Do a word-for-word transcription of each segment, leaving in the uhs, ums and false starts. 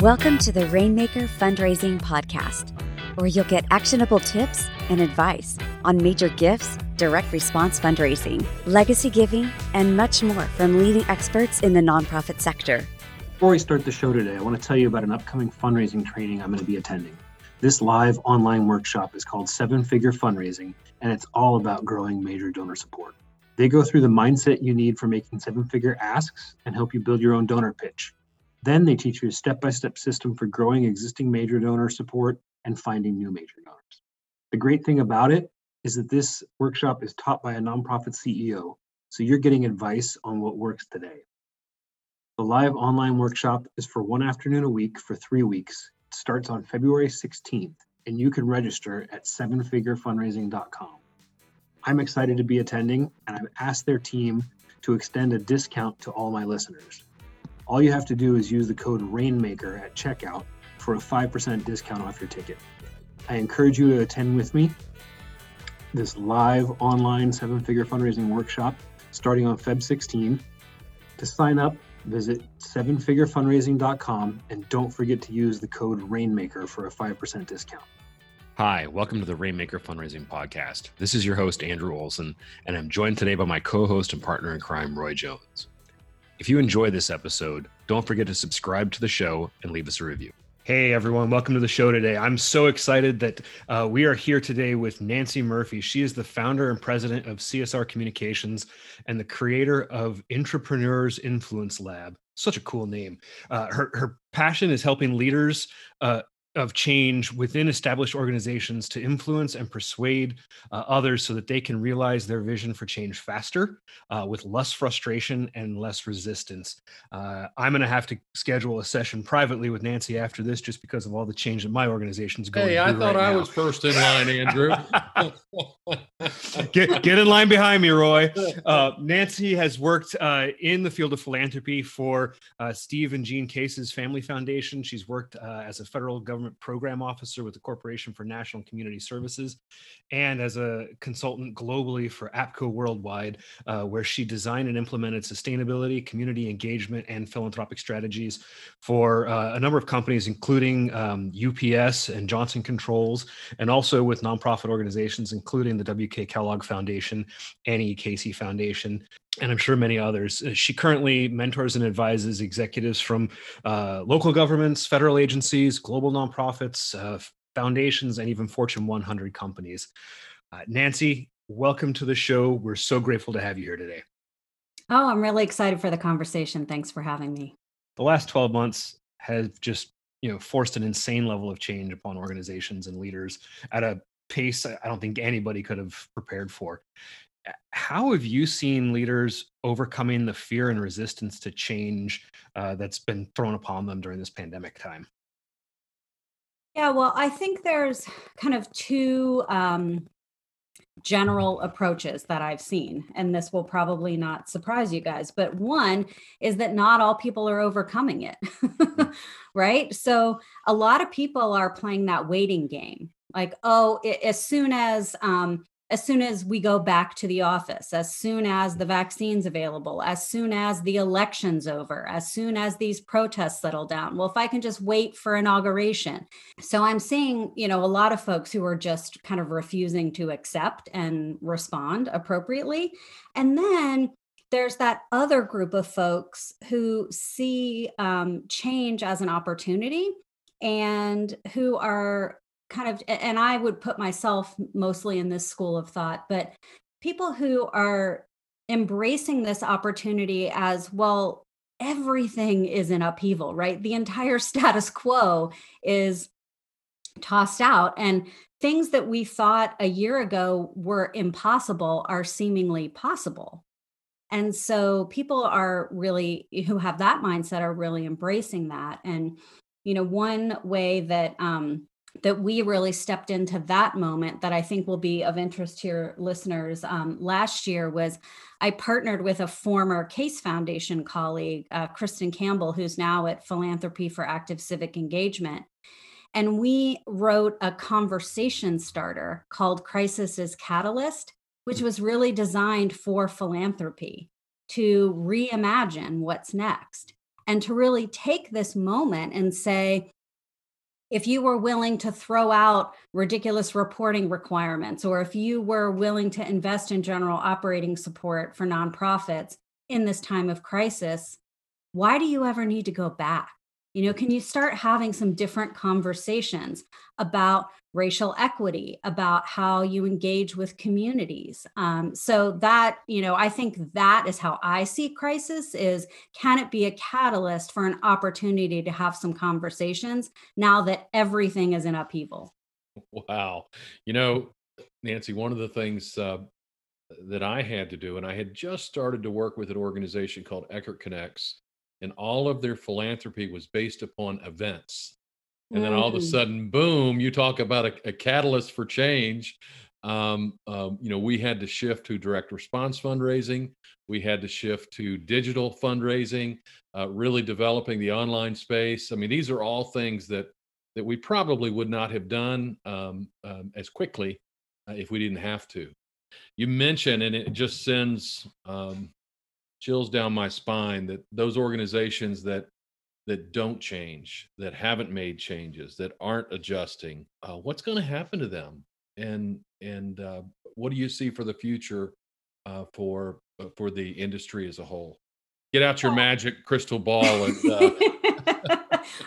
Welcome to the Rainmaker Fundraising Podcast, where you'll get actionable tips and advice on major gifts, direct response fundraising, legacy giving, and much more from leading experts in the nonprofit sector. Before we start the show today, I want to tell you about an upcoming fundraising training I'm going to be attending. This live online workshop is called Seven Figure Fundraising, and it's all about growing major donor support. They go through the mindset you need for making seven-figure asks and help you build your own donor pitch. Then they teach you a step-by-step system for growing existing major donor support and finding new major donors. The great thing about it is that this workshop is taught by a nonprofit C E O, so you're getting advice on what works today. The live online workshop is for one afternoon a week for three weeks. It starts on February sixteenth, and you can register at seven figure fundraising dot com. I'm excited to be attending, and I've asked their team to extend a discount to all my listeners. All you have to do is use the code RAINMAKER at checkout for a five percent discount off your ticket. I encourage you to attend with me this live online seven-figure fundraising workshop starting on February sixteenth. To sign up, visit seven figure fundraising dot com, and don't forget to use the code RAINMAKER for a five percent discount. Hi, welcome to the Rainmaker Fundraising Podcast. This is your host, Andrew Olson, and I'm joined today by my co-host and partner in crime, Roy Jones. If you enjoy this episode, don't forget to subscribe to the show and leave us a review. Hey everyone, welcome to the show today. I'm so excited that uh, we are here today with Nancy Murphy. She is the founder and president of C S R Communications and the creator of Entrepreneurs Influence Lab. Such a cool name. Uh, her, her passion is helping leaders uh, of change within established organizations to influence and persuade uh, others so that they can realize their vision for change faster uh, with less frustration and less resistance. Uh, I'm going to have to schedule a session privately with Nancy after this just because of all the change that my organization's going through right now. Hey, I thought I was first in line, Andrew. get, get in line behind me, Roy. Uh, Nancy has worked uh, in the field of philanthropy for uh, Steve and Jean Case's Family Foundation. She's worked uh, as a federal government program officer with the Corporation for National Community Services, and as a consultant globally for A P C O Worldwide, uh, where she designed and implemented sustainability, community engagement, and philanthropic strategies for uh, a number of companies, including um, U P S and Johnson Controls, and also with nonprofit organizations, including the W K Kellogg Foundation, Annie E. Casey Foundation, and I'm sure many others. She currently mentors and advises executives from uh, local governments, federal agencies, global nonprofits, uh, foundations, and even Fortune one hundred companies. Uh, Nancy, welcome to the show. We're so grateful to have you here today. Oh, I'm really excited for the conversation. Thanks for having me. The last twelve months have just, you know, forced an insane level of change upon organizations and leaders at a pace I don't think anybody could have prepared for. How have you seen leaders overcoming the fear and resistance to change uh, that's been thrown upon them during this pandemic time? Yeah, well, I think there's kind of two um, general approaches that I've seen, and this will probably not surprise you guys, but one is that not all people are overcoming it, right? So a lot of people are playing that waiting game, like, oh, it, as soon as... Um, As soon as we go back to the office, as soon as the vaccine's available, as soon as the election's over, as soon as these protests settle down, well, if I can just wait for inauguration. So I'm seeing, you know, a lot of folks who are just kind of refusing to accept and respond appropriately. And then there's that other group of folks who see um, change as an opportunity and who are kind of, and I would put myself mostly in this school of thought, but people who are embracing this opportunity as, well, everything is in upheaval, right? The entire status quo is tossed out, and things that we thought a year ago were impossible are seemingly possible. And so people are really, who have that mindset, are really embracing that. And, you know, one way that, um, that we really stepped into that moment that I think will be of interest to your listeners um, last year was I partnered with a former Case Foundation colleague, uh, Kristen Campbell, who's now at Philanthropy for Active Civic Engagement. And we wrote a conversation starter called Crisis is Catalyst, which was really designed for philanthropy to reimagine what's next. and to really take this moment and say, if you were willing to throw out ridiculous reporting requirements, or if you were willing to invest in general operating support for nonprofits in this time of crisis, why do you ever need to go back? You know, can you start having some different conversations about racial equity, about how you engage with communities? Um, so that, you know, I think that is how I see crisis is, can it be a catalyst for an opportunity to have some conversations now that everything is in upheaval? Wow. You know, Nancy, one of the things uh, that I had to do, and I had just started to work with an organization called Eckert Connects, and all of their philanthropy was based upon events. And then all of a sudden, boom, you talk about a, a catalyst for change. Um, um, you know, we had to shift to direct response fundraising. We had to shift to digital fundraising, uh, really developing the online space. I mean, these are all things that that we probably would not have done um, um, as quickly uh, if we didn't have to. You mentioned, and it just sends um, chills down my spine, that those organizations that that don't change, that haven't made changes, that aren't adjusting, uh, what's going to happen to them? And and uh, what do you see for the future uh, for uh, for the industry as a whole? Get out your magic crystal ball. And, uh...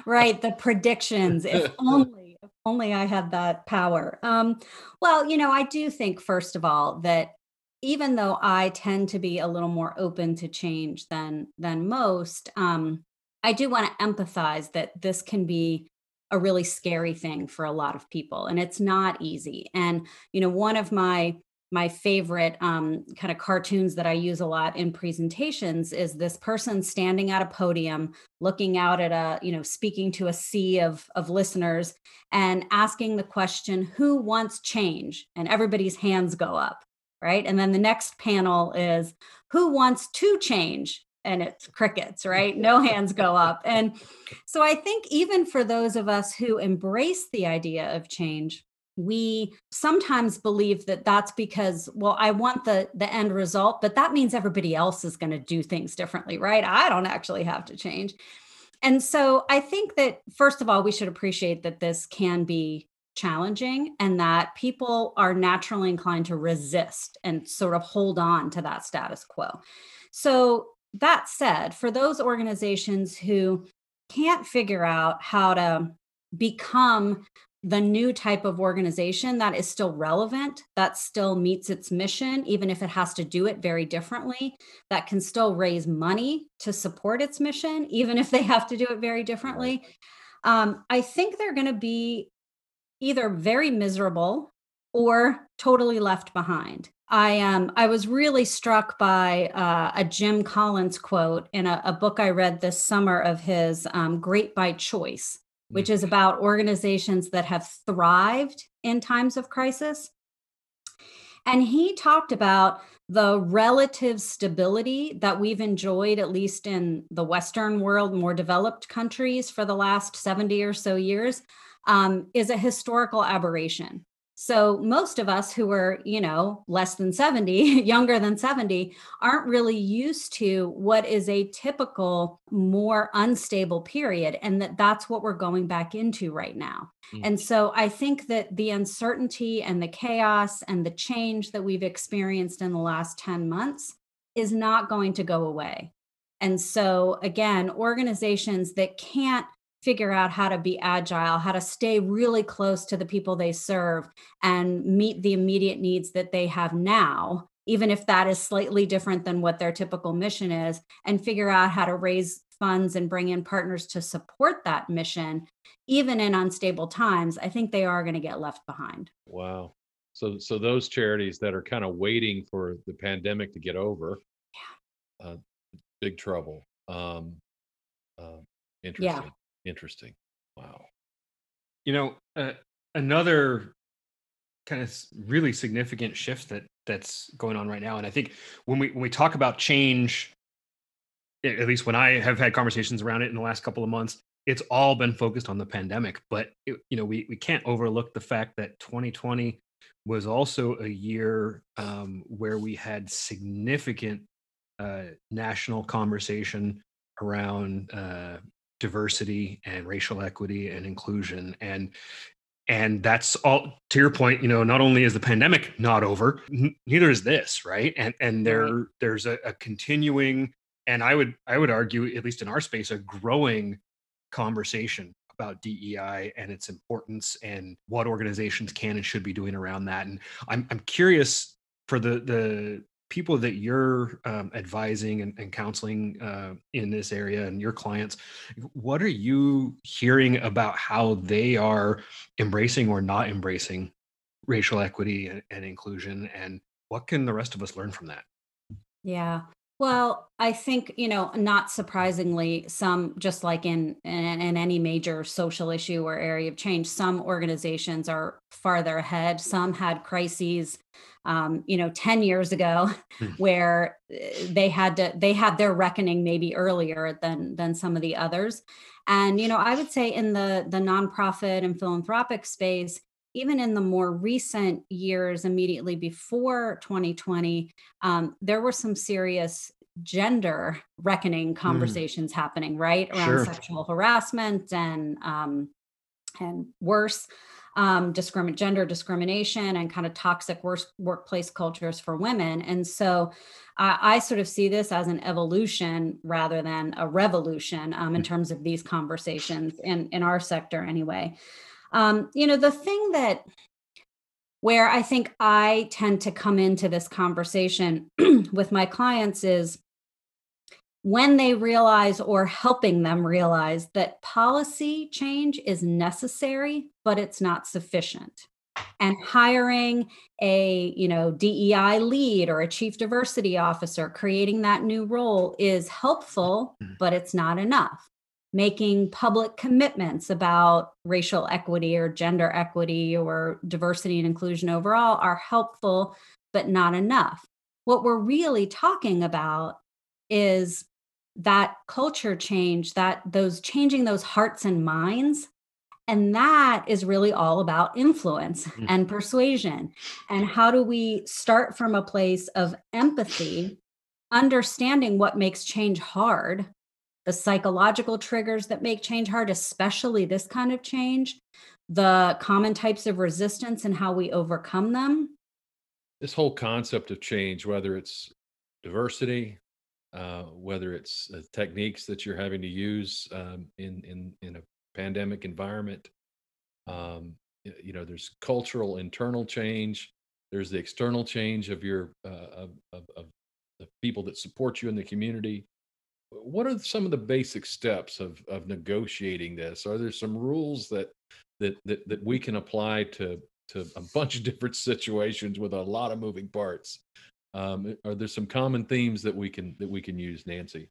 right, the predictions. If only, if only I had that power. Um, well, you know, I do think, first of all, that even though I tend to be a little more open to change than than most, um, I do want to empathize that this can be a really scary thing for a lot of people, and it's not easy. And, you know, one of my my favorite um, kind of cartoons that I use a lot in presentations is this person standing at a podium, looking out at a, you know, speaking to a sea of, of listeners and asking the question, who wants change? And everybody's hands go up, right? And then the next panel is, who wants to change? And it's crickets, right? No hands go up. And so I think even for those of us who embrace the idea of change, we sometimes believe that that's because, well, I want the, the end result, but that means everybody else is going to do things differently, right? I don't actually have to change. And so I think that, first of all, we should appreciate that this can be challenging and that people are naturally inclined to resist and sort of hold on to that status quo. So that said, for those organizations who can't figure out how to become the new type of organization that is still relevant, that still meets its mission, even if it has to do it very differently, that can still raise money to support its mission, even if they have to do it very differently, um, I think they're going to be either very miserable or totally left behind. I um I was really struck by uh, a Jim Collins quote in a, a book I read this summer of his, um, Great by Choice, which is about organizations that have thrived in times of crisis. And he talked about the relative stability that we've enjoyed, at least in the Western world, more developed countries, for the last seventy or so years, um, is a historical aberration. So most of us who are, you know, less than seventy, younger than seventy, aren't really used to what is a typical, more unstable period, and that that's what we're going back into right now. Mm-hmm. And so I think that the uncertainty and the chaos and the change that we've experienced in the last ten months is not going to go away. And so again, organizations that can't figure out how to be agile, how to stay really close to the people they serve and meet the immediate needs that they have now, even if that is slightly different than what their typical mission is, and figure out how to raise funds and bring in partners to support that mission, even in unstable times, I think they are going to get left behind. Wow. So, so those charities that are kind of waiting for the pandemic to get over, yeah. uh, big trouble. Um, um, interesting. Yeah. Interesting. Wow. You know, uh, another kind of really significant shift that that's going on right now. And I think when we when we talk about change, at least when I have had conversations around it in the last couple of months, it's all been focused on the pandemic. But, it, you know, we, we can't overlook the fact that twenty twenty was also a year um, where we had significant uh, national conversation around uh, diversity and racial equity and inclusion. And and that's all, to your point, you know, not only is the pandemic not over, n- neither is this, right? And and there there's a, a continuing, and I would I would argue, at least in our space, a growing conversation about D E I and its importance and what organizations can and should be doing around that. And I'm I'm curious for the the people that you're um, advising and, and counseling uh, in this area and your clients, what are you hearing about how they are embracing or not embracing racial equity and, and inclusion? And what can the rest of us learn from that? Yeah. Well, I think, you know, not surprisingly, some, just like in, in, in any major social issue or area of change, some organizations are farther ahead. Some had crises, um, you know, ten years ago where they had to, they had their reckoning maybe earlier than, than some of the others. And, you know, I would say in the, the nonprofit and philanthropic space, even in the more recent years, immediately before twenty twenty, um, there were some serious gender reckoning conversations mm. happening, right? Around sure. sexual harassment and, um, and worse, um, discrimin- gender discrimination and kind of toxic worst workplace cultures for women. And so uh, I sort of see this as an evolution rather than a revolution um, in terms of these conversations in, in our sector anyway. Um, you know, the thing that where I think I tend to come into this conversation with my clients is when they realize, or helping them realize, that policy change is necessary, but it's not sufficient. And hiring a, you know, D E I lead or a chief diversity officer, creating that new role is helpful, but it's not enough. Making public commitments about racial equity or gender equity or diversity and inclusion overall are helpful, but not enough. What we're really talking about is that culture change, that those changing those hearts and minds. And that is really all about influence mm-hmm. and persuasion. And how do we start from a place of empathy, understanding what makes change hard, the psychological triggers that make change hard, especially this kind of change, the common types of resistance and how we overcome them. This whole concept of change, whether it's diversity, uh, whether it's uh, techniques that you're having to use um, in, in, in a pandemic environment, um, you know, there's cultural internal change, there's the external change of your uh, of, of, of the people that support you in the community. What are some of the basic steps of, of negotiating this? Are there some rules that, that that that we can apply to to a bunch of different situations with a lot of moving parts? Um, are there some common themes that we can that we can use, Nancy?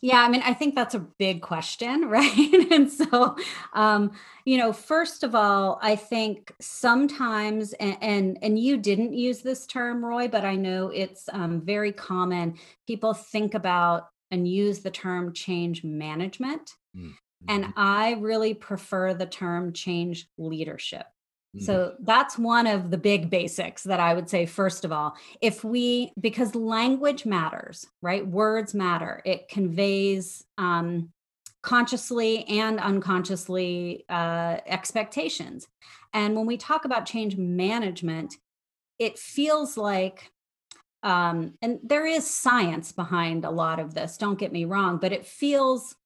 Yeah, I mean, I think that's a big question, right? And so, um, you know, first of all, I think sometimes, and, and and you didn't use this term, Roy, but I know it's um, very common. People think about and use the term change management. Mm-hmm. And I really prefer the term change leadership. Mm-hmm. So that's one of the big basics that I would say, first of all, if we, because language matters, right? Words matter. It conveys um, consciously and unconsciously uh, expectations. And when we talk about change management, it feels like, um, and there is science behind a lot of this, don't get me wrong, but it feels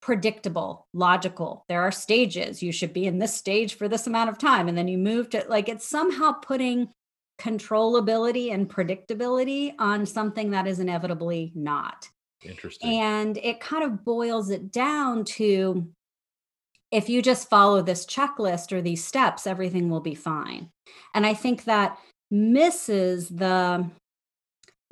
predictable, logical. There are stages. You should be in this stage for this amount of time. And then you move to, like, it's somehow putting controllability and predictability on something that is inevitably not. Interesting. And it kind of boils it down to, if you just follow this checklist or these steps, everything will be fine. And I think that misses the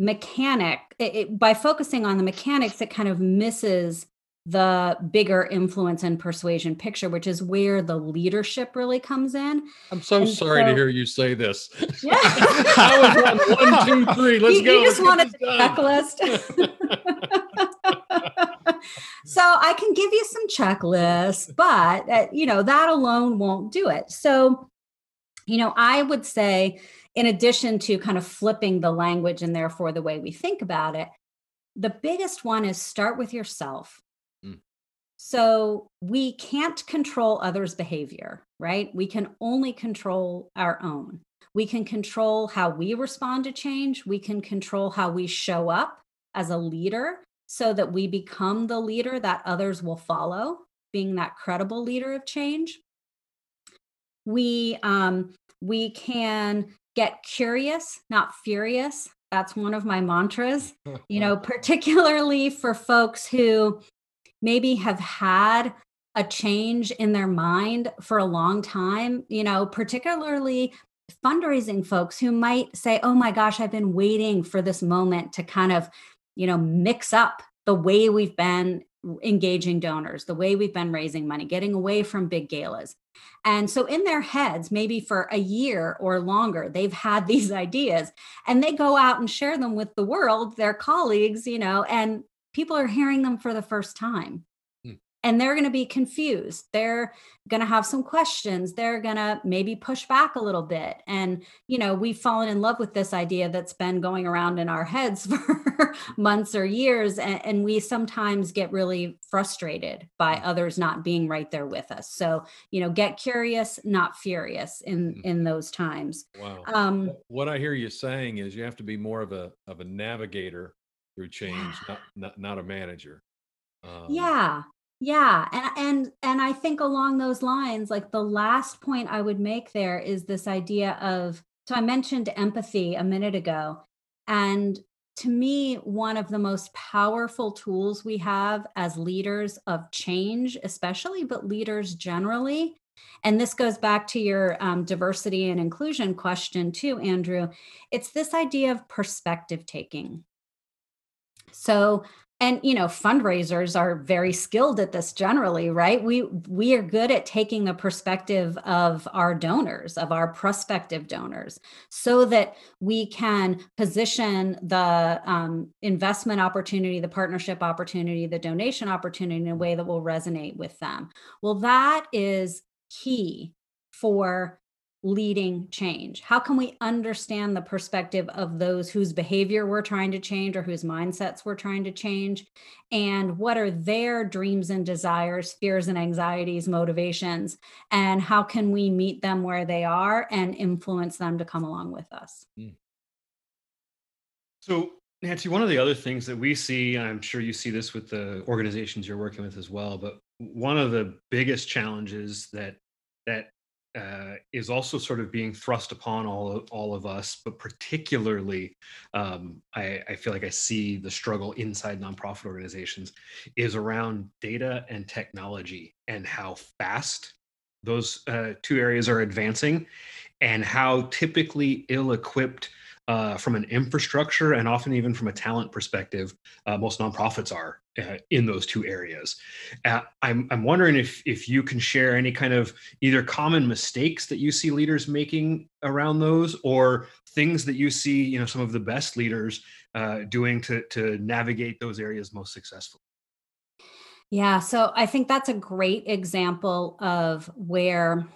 mechanic. It, it, by focusing on the mechanics, it kind of misses the bigger influence and persuasion picture, which is where the leadership really comes in. I'm so and sorry so, to hear you say this. Yeah. I was on one, two, three. Let's you, go. You just wanted the checklist. So I can give you some checklists, but uh, you know, that alone won't do it. So, you know, I would say, in addition to kind of flipping the language and therefore the way we think about it, The biggest one is start with yourself. Mm. So we can't control others' behavior, right? We can only control our own. We can control how we respond to change. We can control how we show up as a leader so that we become the leader that others will follow, being that credible leader of change. We, um, we can get curious, not furious. That's one of my mantras, you know, particularly for folks who maybe have had a change in their mind for a long time, you know, particularly fundraising folks who might say, oh my gosh, I've been waiting for this moment to kind of, you know, mix up the way we've been engaging donors, the way we've been raising money, getting away from big galas. And so in their heads, maybe for a year or longer, they've had these ideas and they go out and share them with the world, their colleagues, you know, and people are hearing them for the first time. Mm. And they're going to be confused. They're going to have some questions. They're going to maybe push back a little bit. And, you know, we've fallen in love with this idea that's been going around in our heads for months or years. And, and we sometimes get really frustrated by others not being right there with us. So, you know, get curious, not furious in, in those times. Wow. Um, what I hear you saying is you have to be more of a, of a navigator through change, yeah. not, not, not a manager. Um, yeah. Yeah. And, and, and I think along those lines, like the last point I would make there is this idea of, so I mentioned empathy a minute ago. And to me, one of the most powerful tools we have as leaders of change, especially, but leaders generally, and this goes back to your um, diversity and inclusion question too, Andrew, it's this idea of perspective taking. So, and, you know, fundraisers are very skilled at this generally, right? We we are good at taking the perspective of our donors, of our prospective donors, so that we can position the um, investment opportunity, the partnership opportunity, the donation opportunity in a way that will resonate with them. Well, that is key for leading change. How can we understand the perspective of those whose behavior we're trying to change or whose mindsets we're trying to change? And what are their dreams and desires, fears and anxieties, motivations? And how can we meet them where they are and influence them to come along with us? So, Nancy, one of the other things that we see, and I'm sure you see this with the organizations you're working with as well, but one of the biggest challenges that that Uh, is also sort of being thrust upon all of, all of us, but particularly um, I, I feel like I see the struggle inside nonprofit organizations is around data and technology and how fast those uh, two areas are advancing and how typically ill-equipped uh, from an infrastructure and often even from a talent perspective, uh, most nonprofits are Uh, in those two areas. Uh, I'm I'm wondering if if you can share any kind of either common mistakes that you see leaders making around those, or things that you see, you know, some of the best leaders uh, doing to to navigate those areas most successfully. Yeah, so I think that's a great example of where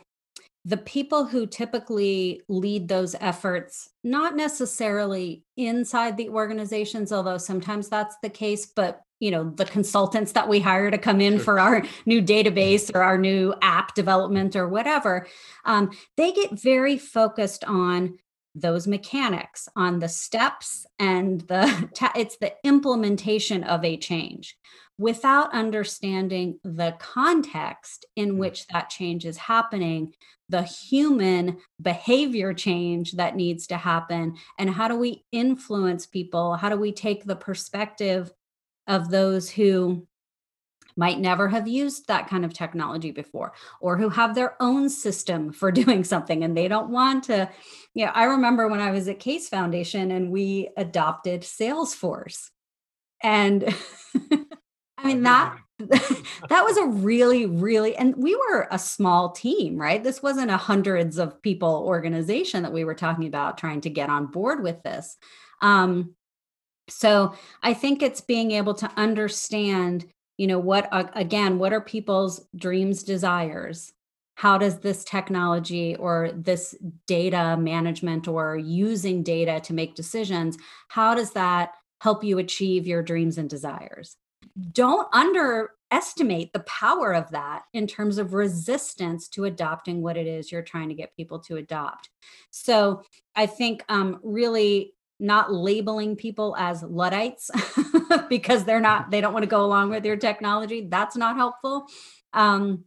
the people who typically lead those efforts, not necessarily inside the organizations, although sometimes that's the case, but, you know, the consultants that we hire to come in for our new database or our new app development or whatever, um, they get very focused on those mechanics, on the steps and the t- it's the implementation of a change, without understanding the context in which that change is happening, the human behavior change that needs to happen, and how do we influence people? How do we take the perspective of those who might never have used that kind of technology before, or who have their own system for doing something and they don't want to, you know, I remember when I was at Case Foundation and we adopted Salesforce. And I mean, that that was a really, really, and we were a small team, right? This wasn't a hundreds of people organization that we were talking about trying to get on board with this. Um, so I think it's being able to understand, you know, what, uh, again, what are people's dreams, desires? How does this technology or this data management or using data to make decisions, how does that help you achieve your dreams and desires. Don't underestimate the power of that in terms of resistance to adopting what it is you're trying to get people to adopt. So I think um, really not labeling people as Luddites because they're not, they don't want to go along with your technology. That's not helpful. Um,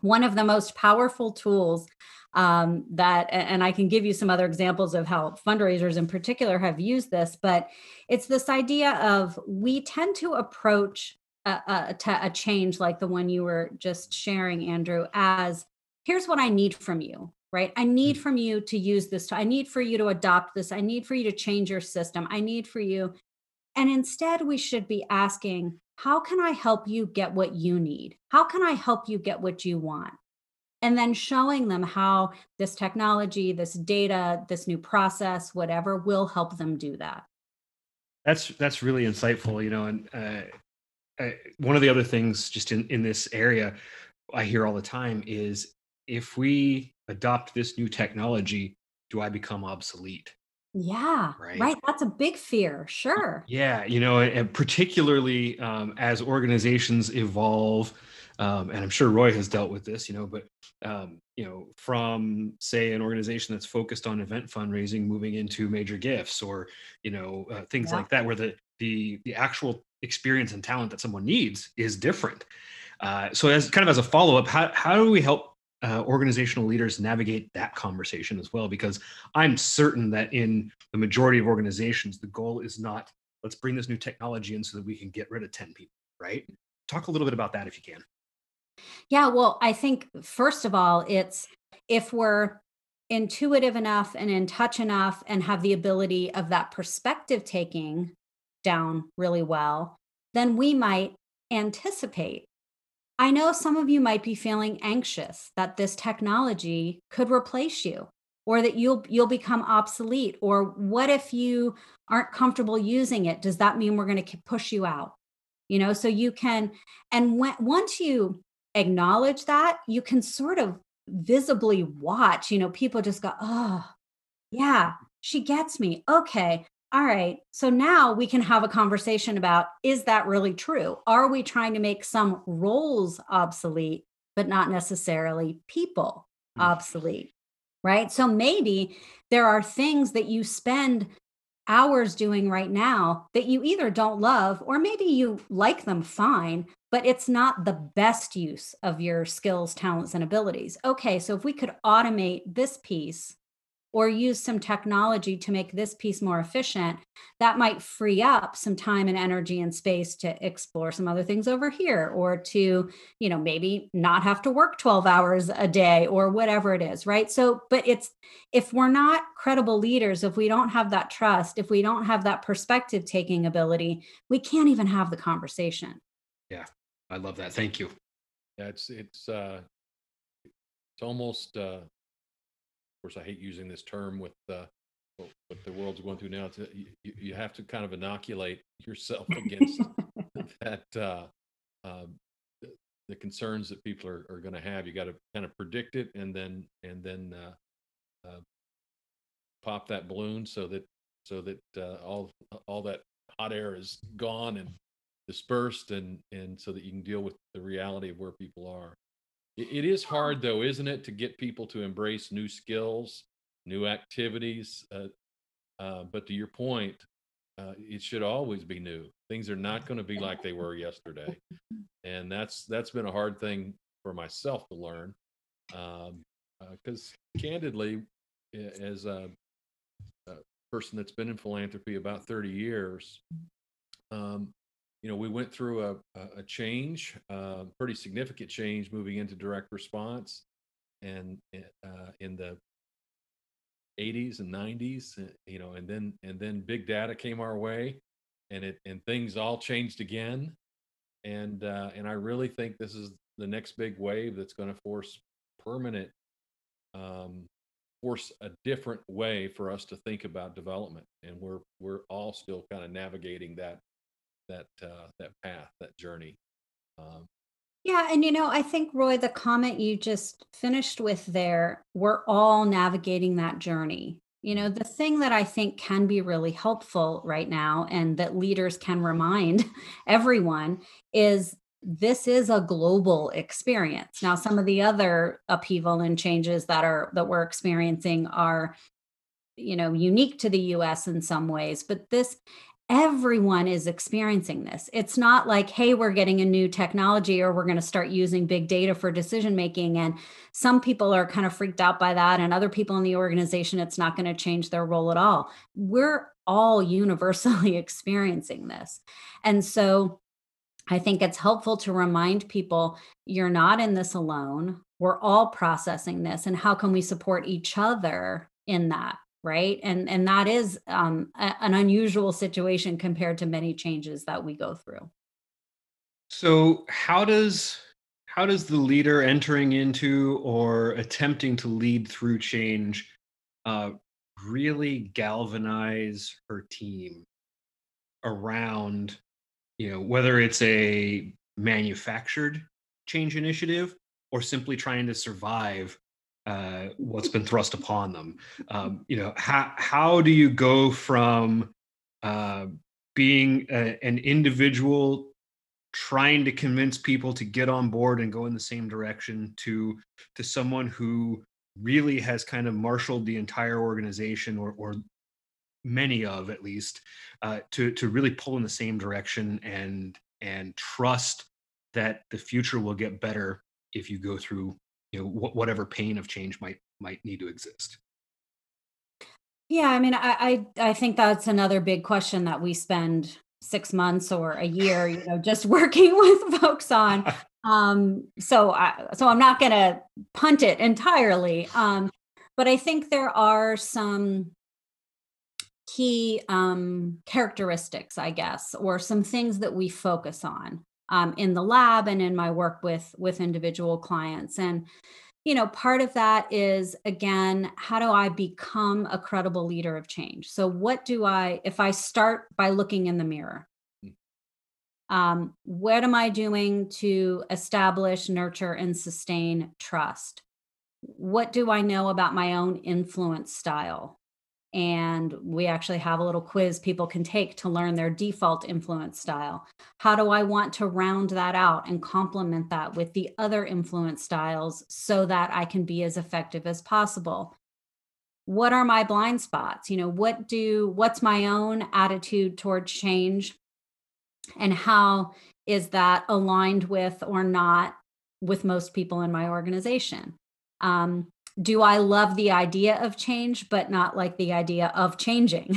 one of the most powerful tools um, that, and I can give you some other examples of how fundraisers in particular have used this, but it's this idea of we tend to approach a, a, a change like the one you were just sharing, Andrew, as here's what I need from you. Right? I need from you to use this. I need for you to adopt this. I need for you to change your system. I need for you. And instead, we should be asking, how can I help you get what you need? How can I help you get what you want? And then showing them how this technology, this data, this new process, whatever, will help them do that. That's that's really insightful, you know. And uh, I, one of the other things just in, in this area I hear all the time is, if we adopt this new technology, do I become obsolete? Yeah, right. right. That's a big fear. Sure. Yeah. You know, and particularly um, as organizations evolve, um, and I'm sure Roy has dealt with this, you know, but, um, you know, from say an organization that's focused on event fundraising, moving into major gifts or, you know, uh, things yeah. like that, where the, the, the actual experience and talent that someone needs is different. Uh, so as kind of as a follow-up, how, how do we help Uh, organizational leaders navigate that conversation as well? Because I'm certain that in the majority of organizations, the goal is not, let's bring this new technology in so that we can get rid of ten people, right? Talk a little bit about that if you can. Yeah, well, I think first of all, it's if we're intuitive enough and in touch enough and have the ability of that perspective taking down really well, then we might anticipate. I know some of you might be feeling anxious that this technology could replace you or that you'll you'll become obsolete, or what if you aren't comfortable using it? Does that mean we're going to push you out? You know, so you can, and when, once you acknowledge that, you can sort of visibly watch, you know, people just go, oh, yeah, she gets me. Okay. All right, so now we can have a conversation about, is that really true? Are we trying to make some roles obsolete, but not necessarily people mm-hmm. obsolete, right? So maybe there are things that you spend hours doing right now that you either don't love, or maybe you like them fine, but it's not the best use of your skills, talents, and abilities. Okay, so if we could automate this piece, or use some technology to make this piece more efficient, that might free up some time and energy and space to explore some other things over here, or to, you know, maybe not have to work twelve hours a day or whatever it is, right? So, but it's, if we're not credible leaders, if we don't have that trust, if we don't have that perspective taking ability, we can't even have the conversation. Yeah, I love that. Thank you. Yeah, it's, it's, uh, it's almost, uh, Of course, I hate using this term with uh, what the world's going through now. It's, you, you have to kind of inoculate yourself against that uh, uh, the, the concerns that people are, are going to have. You got to kind of predict it and then and then uh, uh, pop that balloon so that so that uh, all all that hot air is gone and dispersed, and and so that you can deal with the reality of where people are. It is hard, though, isn't it, to get people to embrace new skills, new activities. Uh, uh, but to your point, uh, it should always be new. Things are not going to be like they were yesterday. And that's that's been a hard thing for myself to learn. Um, uh, 'cause candidly, as a, a person that's been in philanthropy about thirty years, um, you know, we went through a, a change, uh, pretty significant change, moving into direct response, and uh, in the eighties and nineties, you know, and then and then big data came our way, and it and things all changed again, and uh, and I really think this is the next big wave that's going to force permanent, um, force a different way for us to think about development, and we're we're all still kind of navigating that. that uh, that path, that journey. Um, yeah. And, you know, I think, Roy, the comment you just finished with there, we're all navigating that journey, You know, the thing that I think can be really helpful right now and that leaders can remind everyone is this is a global experience. Now, some of the other upheaval and changes that are that we're experiencing are, you know, unique to the U S in some ways, but this, everyone is experiencing this. It's not like, hey, we're getting a new technology or we're going to start using big data for decision making. And some people are kind of freaked out by that. And other people in the organization, it's not going to change their role at all. We're all universally experiencing this. And so I think it's helpful to remind people, you're not in this alone. We're all processing this. And how can we support each other in that? Right. And and that is um, a, an unusual situation compared to many changes that we go through. So how does how does the leader entering into or attempting to lead through change uh, really galvanize her team around, you know, whether it's a manufactured change initiative or simply trying to survive Uh, what's been thrust upon them? Um, you know, how how do you go from uh, being a, an individual trying to convince people to get on board and go in the same direction to to someone who really has kind of marshaled the entire organization, or or many of at least, uh, to to really pull in the same direction and and trust that the future will get better if you go through, you know, whatever pain of change might might need to exist? Yeah, I mean, I, I I think that's another big question that we spend six months or a year, you know, just working with folks on. Um, so I so I'm not going to punt it entirely, um, but I think there are some key um, characteristics, I guess, or some things that we focus on Um, in the lab and in my work with, with individual clients. And, you know, part of that is, again, how do I become a credible leader of change? So what do I, if I start by looking in the mirror, um, what am I doing to establish, nurture, and sustain trust? What do I know about my own influence style? And we actually have a little quiz people can take to learn their default influence style. How do I want to round that out and complement that with the other influence styles so that I can be as effective as possible? What are my blind spots? You know, what do, what's my own attitude toward change? And how is that aligned with or not with most people in my organization? Um, Do I love the idea of change, but not like the idea of changing,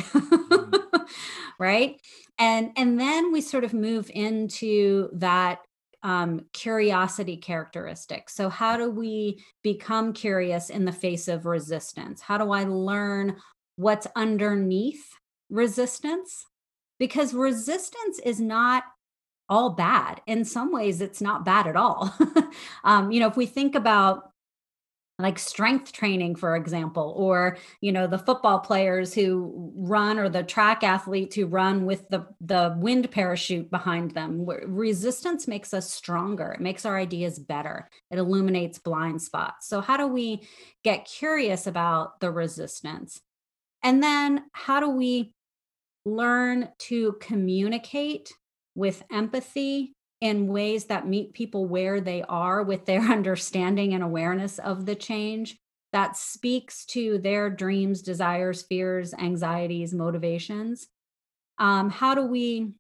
right? And and then we sort of move into that um, curiosity characteristic. So how do we become curious in the face of resistance? How do I learn what's underneath resistance? Because resistance is not all bad. In some ways, it's not bad at all. um, you know, if we think about like strength training, for example, or, you know, the football players who run or the track athletes who run with the, the wind parachute behind them. Resistance makes us stronger. It makes our ideas better. It illuminates blind spots. So how do we get curious about the resistance? And then how do we learn to communicate with empathy in ways that meet people where they are with their understanding and awareness of the change that speaks to their dreams, desires, fears, anxieties, motivations? Um, how do we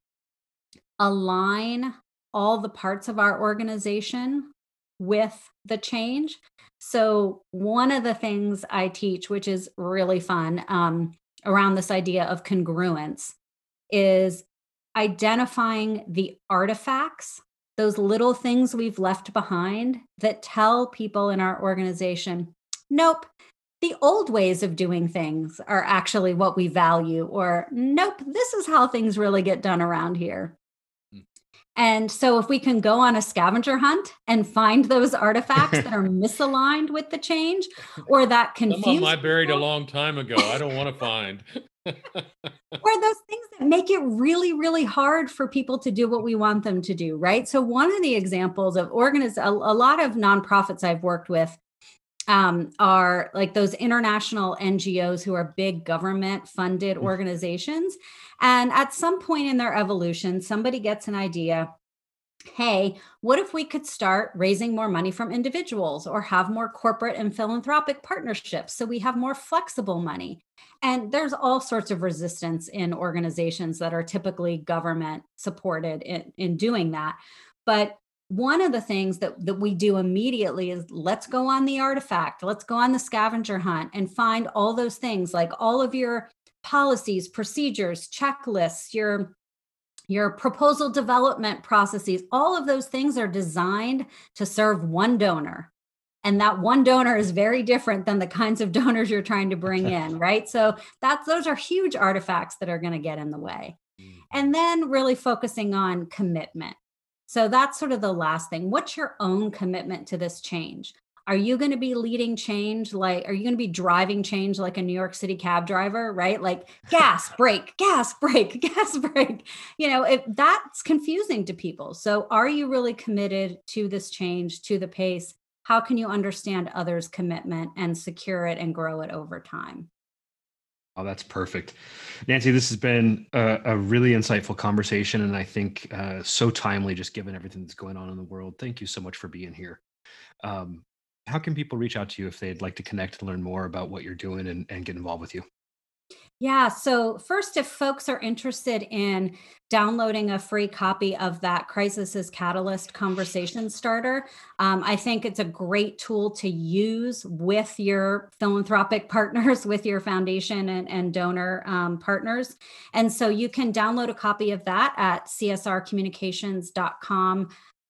align all the parts of our organization with the change? So one of the things I teach, which is really fun, um, around this idea of congruence, is identifying the artifacts, those little things we've left behind that tell people in our organization, nope, the old ways of doing things are actually what we value, or nope, this is how things really get done around here. Mm. And so if we can go on a scavenger hunt and find those artifacts that are misaligned with the change, or that confuse people. Some of them I buried a long time ago. I don't want to find. Or those things that make it really, really hard for people to do what we want them to do, right? So one of the examples of organiz- a, a lot of nonprofits I've worked with um, are like those international N G Os who are big government funded organizations. And at some point in their evolution, somebody gets an idea. Hey, what if we could start raising more money from individuals or have more corporate and philanthropic partnerships so we have more flexible money? And there's all sorts of resistance in organizations that are typically government supported in, in doing that. But one of the things that, that we do immediately is let's go on the artifact, let's go on the scavenger hunt and find all those things like all of your policies, procedures, checklists, your Your proposal development processes, all of those things are designed to serve one donor. And that one donor is very different than the kinds of donors you're trying to bring in, right? So that's those are huge artifacts that are going to get in the way. And then really focusing on commitment. So that's sort of the last thing. What's your own commitment to this change? Are you going to be leading change? Like, are you going to be driving change like a New York City cab driver, right? Like gas, brake, gas, brake, gas, brake. You know, if that's confusing to people. So are you really committed to this change, to the pace? How can you understand others' commitment and secure it and grow it over time? Oh, that's perfect. Nancy, this has been a, a really insightful conversation. And I think uh, so timely, just given everything that's going on in the world. Thank you so much for being here. Um, How can people reach out to you if they'd like to connect and learn more about what you're doing and, and get involved with you? Yeah. So first, if folks are interested in downloading a free copy of that Crisis is Catalyst conversation starter, um, I think it's a great tool to use with your philanthropic partners, with your foundation and, and donor um, partners. And so you can download a copy of that at csrcommunications.com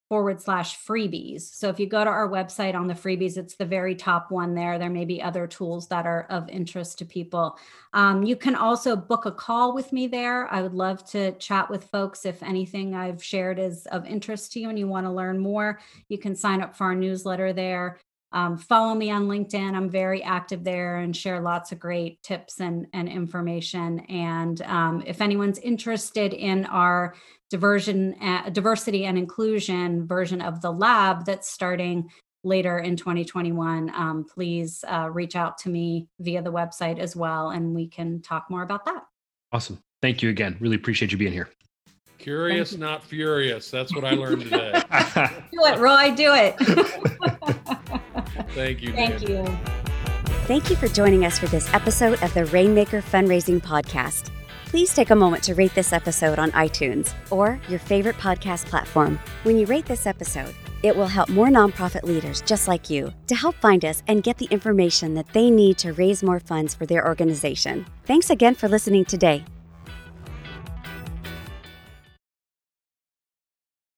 forward slash freebies. So if you go to our website on the freebies, it's the very top one there. There may be other tools that are of interest to people. Um, you can also book a call with me there. I would love to chat with folks. If anything I've shared is of interest to you and you want to learn more, you can sign up for our newsletter there. Um, follow me on LinkedIn. I'm very active there and share lots of great tips and, and information. And um, if anyone's interested in our diversion, uh, diversity and inclusion version of the lab that's starting later in twenty twenty-one, um, please uh, reach out to me via the website as well, and we can talk more about that. Awesome. Thank you again. Really appreciate you being here. Curious, not furious. That's what I learned today. Do it, Roy. Do it. Thank you. Thank Dan. you. Thank you for joining us for this episode of the Rainmaker Fundraising Podcast. Please take a moment to rate this episode on iTunes or your favorite podcast platform. When you rate this episode, it will help more nonprofit leaders just like you to help find us and get the information that they need to raise more funds for their organization. Thanks again for listening today.